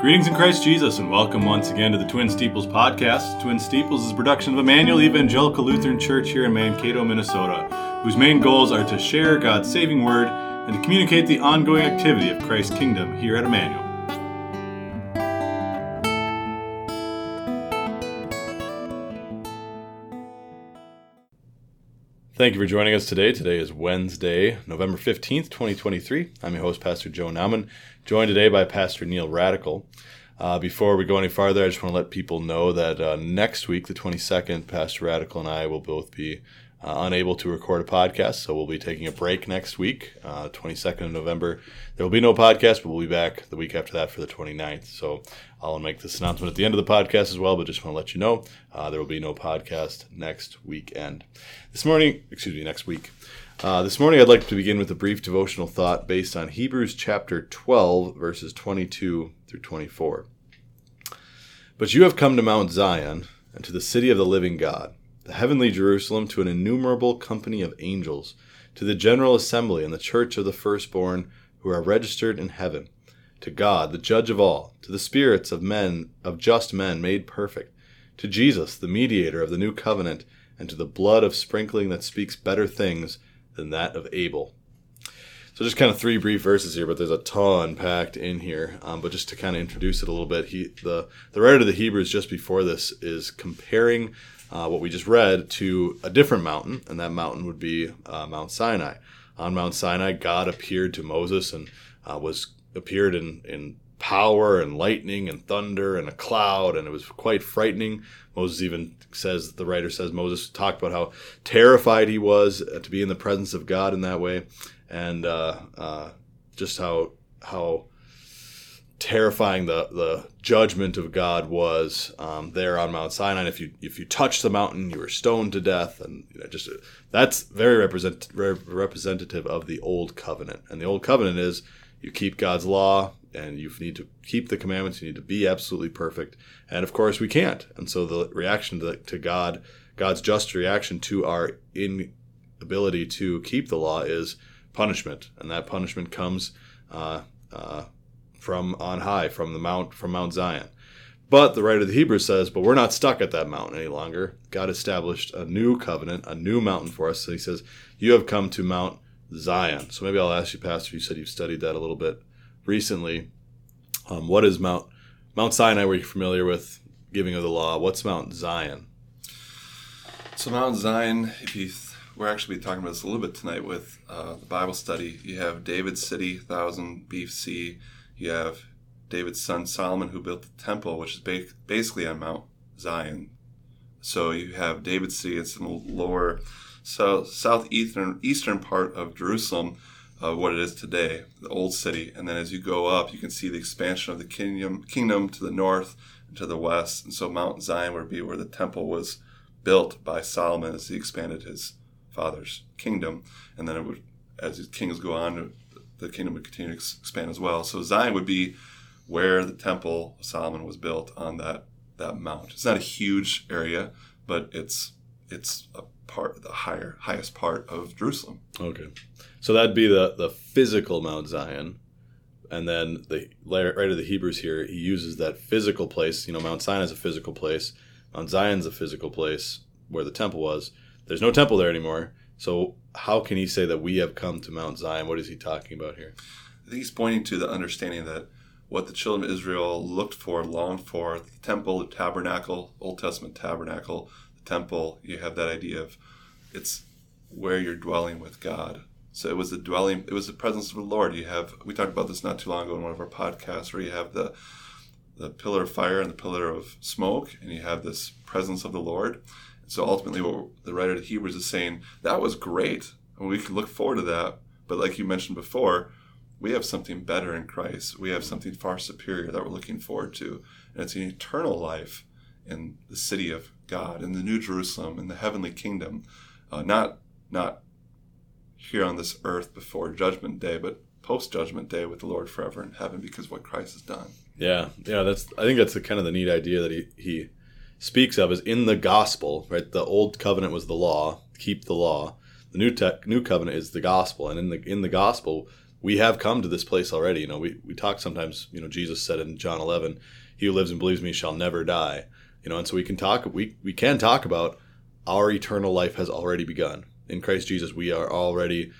Greetings in Christ Jesus, and welcome once again to the Twin Steeples podcast. Twin Steeples is a production of Emmanuel Evangelical Lutheran Church here in Mankato, Minnesota, whose main goals are to share God's saving word and to communicate the ongoing activity of Christ's kingdom here at Emmanuel. Thank you for joining us today. Today is Wednesday, November 15th, 2023. I'm your host, Pastor Joe Nauman, joined today by Pastor Neil Radical. Before we go any farther, I just want to let people know that next week, the 22nd, Pastor Radical and I will both be unable to record a podcast, so we'll be taking a break next week, 22nd of November. There will be no podcast, but we'll be back the week after that for the 29th. So I'll make this announcement at the end of the podcast as well, but just want to let you know there will be no podcast next weekend. Next week. This morning I'd like to begin with a brief devotional thought based on Hebrews chapter 12, verses 22 through 24. But you have come to Mount Zion and to the city of the living God, the heavenly Jerusalem, to an innumerable company of angels, to the general assembly and the church of the firstborn who are registered in heaven, to God, the judge of all, to the spirits of men, of just men made perfect, to Jesus, the mediator of the new covenant, and to the blood of sprinkling that speaks better things than that of Abel. So just kind of three brief verses here, but there's a ton packed in here. But just to kind of introduce it a little bit, the writer of the Hebrews just before this is comparing what we just read to a different mountain, and that mountain would be Mount Sinai. On Mount Sinai, God appeared to Moses and appeared in power and lightning and thunder and a cloud, and it was quite frightening. The writer says Moses talked about how terrified he was to be in the presence of God in that way, and just how terrifying the judgment of God was there on Mount Sinai. And if you touched the mountain, you were stoned to death, and that's very representative of the old covenant. And the old covenant is you keep God's law, and you need to keep the commandments. You need to be absolutely perfect. And of course, we can't. And so the reaction to God, God's just reaction to our inability to keep the law is punishment. And that punishment comes from on high, from Mount Zion. But the writer of the Hebrews says, but we're not stuck at that mountain any longer. God established a new covenant, a new mountain for us. So he says, you have come to Mount Zion. So maybe I'll ask you, Pastor, you said you've studied that a little bit recently. What is Mount Sinai? Were you familiar with giving of the law? What's Mount Zion? So Mount Zion, we're actually talking about this a little bit tonight with the Bible study. You have David's city, 1000 BC. You have David's son Solomon, who built the temple, which is basically on Mount Zion. So you have David's city. It's in the lower southeastern part of Jerusalem, what it is today, the old city. And then as you go up, you can see the expansion of the kingdom to the north and to the west. And so Mount Zion would be where the temple was built by Solomon as he expanded his father's kingdom. And then it would, as his kings go on, the kingdom would continue to expand as well. So Zion would be where the temple of Solomon was built on that mount. It's not a huge area, but it's a part, the highest part of Jerusalem. Okay. So that'd be the physical Mount Zion. And then the writer of the Hebrews here, he uses that physical place. You know, Mount Sinai is a physical place. Mount Zion's a physical place where the temple was. There's no temple there anymore. So how can he say that we have come to Mount Zion? What is he talking about here? I think he's pointing to the understanding that what the children of Israel looked for, longed for, the temple, the tabernacle, Old Testament tabernacle, the temple, you have that idea of it's where you're dwelling with God. So it was the dwelling, it was the presence of the Lord. We talked about this not too long ago in one of our podcasts, where you have the pillar of fire and the pillar of smoke, and you have this presence of the Lord. And so ultimately what the writer of Hebrews is saying, that was great, and we can look forward to that. But like you mentioned before, we have something better in Christ. We have something far superior that we're looking forward to. And it's an eternal life in the city of God, in the New Jerusalem, in the heavenly kingdom. Not here on this earth before Judgment Day, but post-Judgment Day with the Lord forever in heaven because of what Christ has done. Yeah, I think that's the kind of the neat idea that he speaks of is in the gospel, right? The old covenant was the law, keep the law. The new covenant is the gospel, and in the gospel, we have come to this place already. You know, we talk sometimes, you know, Jesus said in John 11, he who lives and believes in me shall never die. You know, and so we can talk about our eternal life has already begun. In Christ Jesus, we are already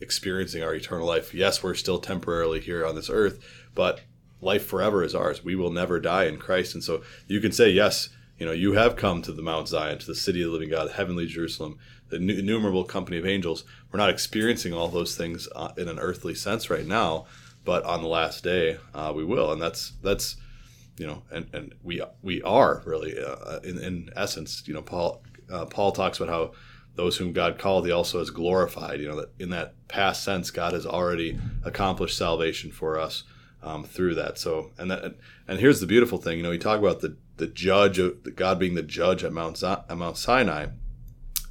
experiencing our eternal life. Yes, we're still temporarily here on this earth, but life forever is ours. We will never die in Christ. And so you can say, yes, you know, you have come to the Mount Zion, to the city of the living God, the heavenly Jerusalem, the innumerable company of angels. We're not experiencing all those things in an earthly sense right now, but on the last day, we will. And that's you know, and we are really in essence, you know, Paul talks about how those whom God called, he also has glorified. You know, that in that past sense, God has already accomplished salvation for us through that. So, and here's the beautiful thing. You know, you talk about the judge of God being the judge at Mount Sinai.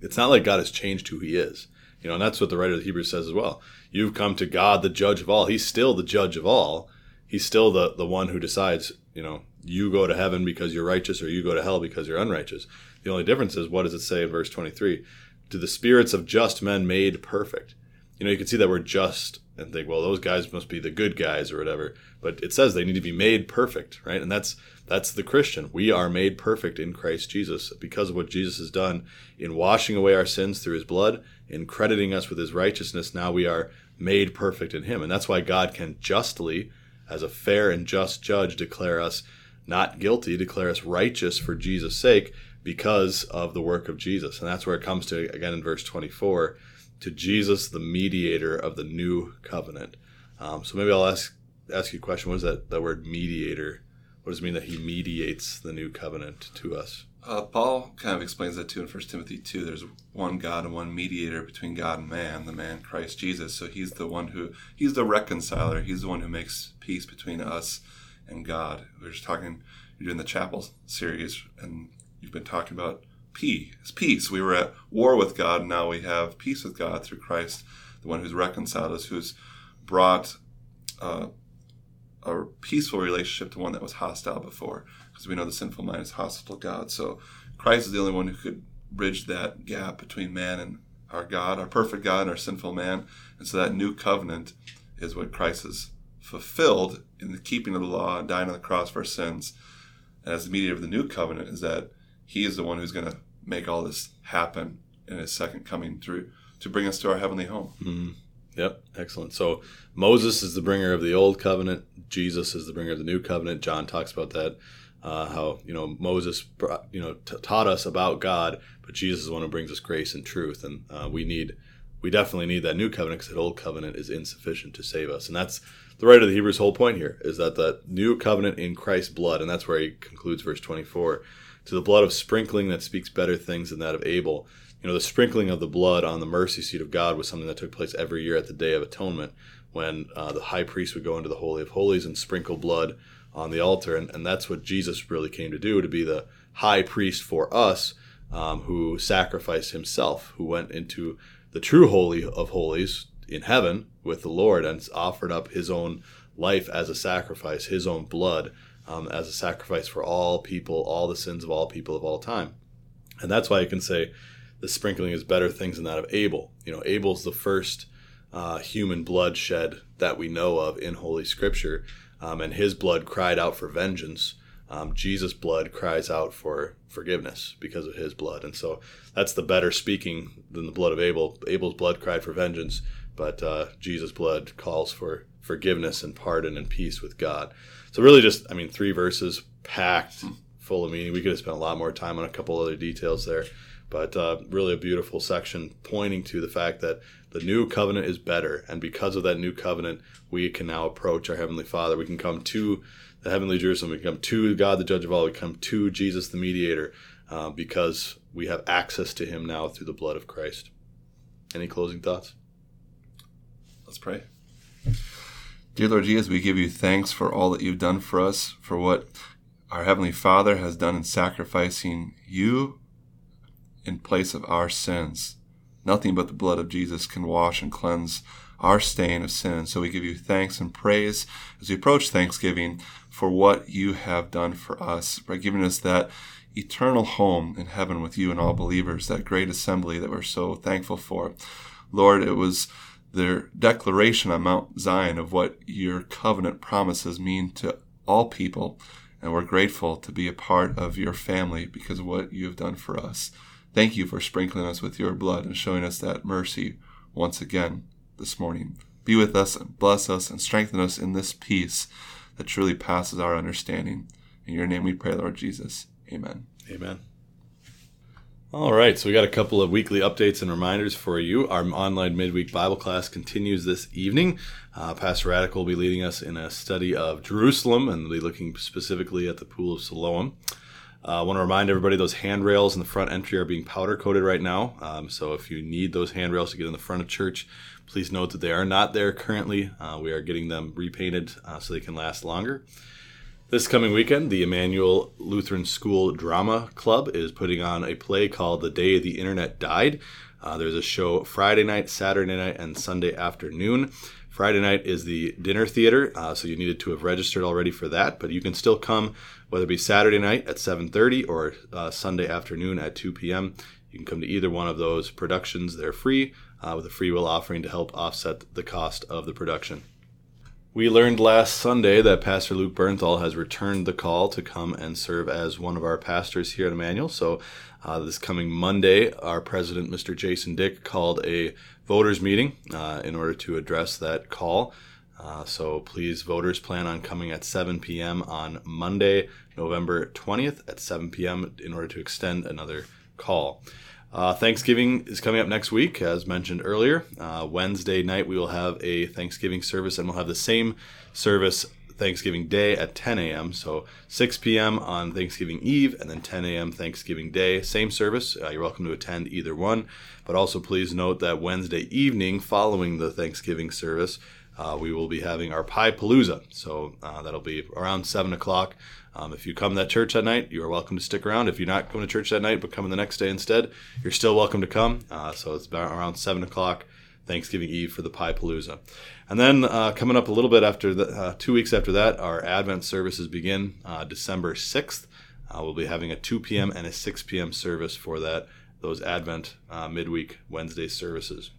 It's not like God has changed who he is. You know, and that's what the writer of the Hebrews says as well. You've come to God, the judge of all. He's still the judge of all. He's still the one who decides, you know, you go to heaven because you're righteous or you go to hell because you're unrighteous. The only difference is, what does it say in verse 23? To the spirits of just men made perfect. You know, you can see that we're just and think, well, those guys must be the good guys or whatever. But it says they need to be made perfect, right? And that's the Christian. We are made perfect in Christ Jesus because of what Jesus has done in washing away our sins through his blood and crediting us with his righteousness. Now we are made perfect in him. And that's why God can justly, as a fair and just judge, declare us not guilty, declare us righteous for Jesus' sake, because of the work of Jesus. And that's where it comes to, again, in verse 24, to Jesus, the mediator of the new covenant. So maybe I'll ask you a question. What is that word mediator? What does it mean that he mediates the new covenant to us? Paul kind of explains that too in 1 Timothy 2. There's one God and one mediator between God and man, the man Christ Jesus. So he's the reconciler. He's the one who makes peace between us and God. We're just talking, you're doing the chapel series, and you've been talking about peace. We were at war with God, and now we have peace with God through Christ, the one who's reconciled us, who's brought a peaceful relationship to one that was hostile before, because we know the sinful mind is hostile to God. So Christ is the only one who could bridge that gap between man and our God, our perfect God and our sinful man. And so that new covenant is what Christ has fulfilled in the keeping of the law, dying on the cross for our sins. And as the mediator of the new covenant is that he is the one who's going to make all this happen in his second coming through to bring us to our heavenly home. Mm-hmm. Yep, excellent. So Moses is the bringer of the old covenant. Jesus is the bringer of the new covenant. John talks about that, how, you know, Moses brought, you know, taught us about God, but Jesus is the one who brings us grace and truth. And we definitely need that new covenant, because that old covenant is insufficient to save us. And that's the writer of the Hebrews' whole point here, is that the new covenant in Christ's blood, and that's where he concludes verse 24, to the blood of sprinkling that speaks better things than that of Abel. You know, the sprinkling of the blood on the mercy seat of God was something that took place every year at the Day of Atonement, when the high priest would go into the Holy of Holies and sprinkle blood on the altar. And that's what Jesus really came to do, to be the high priest for us, who sacrificed himself, who went into the true Holy of Holies in heaven with the Lord and offered up his own life as a sacrifice, his own blood, as a sacrifice for all people, all the sins of all people of all time. And that's why you can say the sprinkling is better things than that of Abel. You know, Abel's the first human blood shed that we know of in Holy Scripture, and his blood cried out for vengeance. Jesus' blood cries out for forgiveness because of his blood. And so that's the better speaking than the blood of Abel. Abel's blood cried for vengeance, but Jesus' blood calls for forgiveness and pardon and peace with God. So really just, I mean, 3 verses packed full of meaning. We could have spent a lot more time on a couple other details there, but really a beautiful section pointing to the fact that the new covenant is better. And because of that new covenant, we can now approach our Heavenly Father. We can come to the heavenly Jerusalem. We can come to God, the judge of all. We come to Jesus, the mediator, because we have access to him now through the blood of Christ. Any closing thoughts? Let's pray. Dear Lord Jesus, we give you thanks for all that you've done for us, for what our Heavenly Father has done in sacrificing you in place of our sins. Nothing but the blood of Jesus can wash and cleanse our stain of sin. So we give you thanks and praise as we approach Thanksgiving for what you have done for us, by giving us that eternal home in heaven with you and all believers, that great assembly that we're so thankful for. Lord, it was their declaration on Mount Zion of what your covenant promises mean to all people. And we're grateful to be a part of your family because of what you have done for us. Thank you for sprinkling us with your blood and showing us that mercy once again this morning. Be with us and bless us and strengthen us in this peace that truly passes our understanding. In your name we pray, Lord Jesus. Amen. Amen. All right, so we got a couple of weekly updates and reminders for you. Our online midweek Bible class continues this evening. Pastor Radical will be leading us in a study of Jerusalem and be looking specifically at the Pool of Siloam. I want to remind everybody those handrails in the front entry are being powder coated right now. So if you need those handrails to get in the front of church, please note that they are not there currently. We are getting them repainted so they can last longer. This coming weekend, the Emmanuel Lutheran School Drama Club is putting on a play called The Day the Internet Died. There's a show Friday night, Saturday night, and Sunday afternoon. Friday night is the dinner theater, so you needed to have registered already for that, but you can still come, whether it be Saturday night at 7:30 or Sunday afternoon at 2 p.m. You can come to either one of those productions. They're free, with a free will offering to help offset the cost of the production. We learned last Sunday that Pastor Luke Bernthal has returned the call to come and serve as one of our pastors here at Emmanuel. So this coming Monday, our president, Mr. Jason Dick, called a voters meeting in order to address that call. So please, voters, plan on coming at 7 p.m. on Monday, November 20th at 7 p.m. in order to extend another call. Thanksgiving is coming up next week, as mentioned earlier. Wednesday night, we will have a Thanksgiving service, and we'll have the same service Thanksgiving Day at 10 a.m. So 6 p.m. on Thanksgiving Eve, and then 10 a.m. Thanksgiving Day. Same service. You're welcome to attend either one. But also please note that Wednesday evening, following the Thanksgiving service, we will be having our Pie-Palooza. So that'll be around 7 o'clock. If you come to that church that night, you are welcome to stick around. If you're not going to church that night but coming the next day instead, you're still welcome to come. So it's about around 7 o'clock Thanksgiving Eve for the Pie-Palooza. And then coming up a little bit after, 2 weeks after that, our Advent services begin December 6th. We'll be having a 2 p.m. and a 6 p.m. service for those Advent midweek Wednesday services.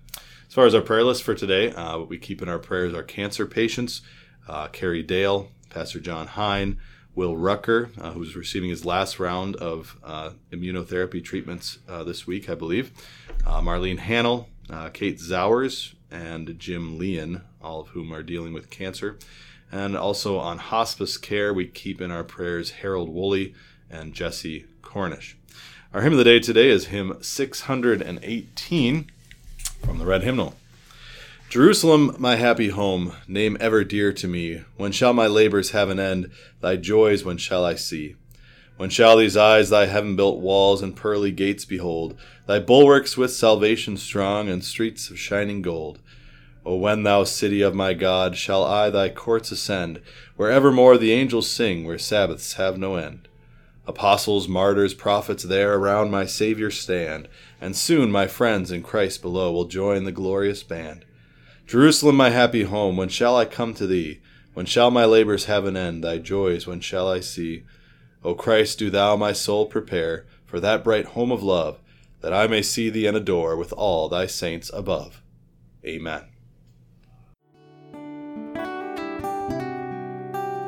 As far as our prayer list for today, what we keep in our prayers are cancer patients, Carrie Dahle, Pastor John Hein, Will Roettger, who's receiving his last round of immunotherapy treatments this week, I believe, Marlene Hanel, Kate Sauers, and Jim Lien, all of whom are dealing with cancer. And also on hospice care, we keep in our prayers Harold Wolle and Jesse Cornish. Our hymn of the day today is hymn 618. From the Red Hymnal. Jerusalem, my happy home, name ever dear to me. When shall my labors have an end? Thy joys when shall I see? When shall these eyes thy heaven-built walls and pearly gates behold? Thy bulwarks with salvation strong and streets of shining gold. O when, thou city of my God, shall I thy courts ascend, where evermore the angels sing, where Sabbaths have no end? Apostles, martyrs, prophets there around my Savior stand, and soon my friends in Christ below will join the glorious band. Jerusalem, my happy home, when shall I come to thee? When shall my labors have an end? Thy joys when shall I see? O Christ, do thou my soul prepare for that bright home of love, that I may see thee and adore with all thy saints above. Amen.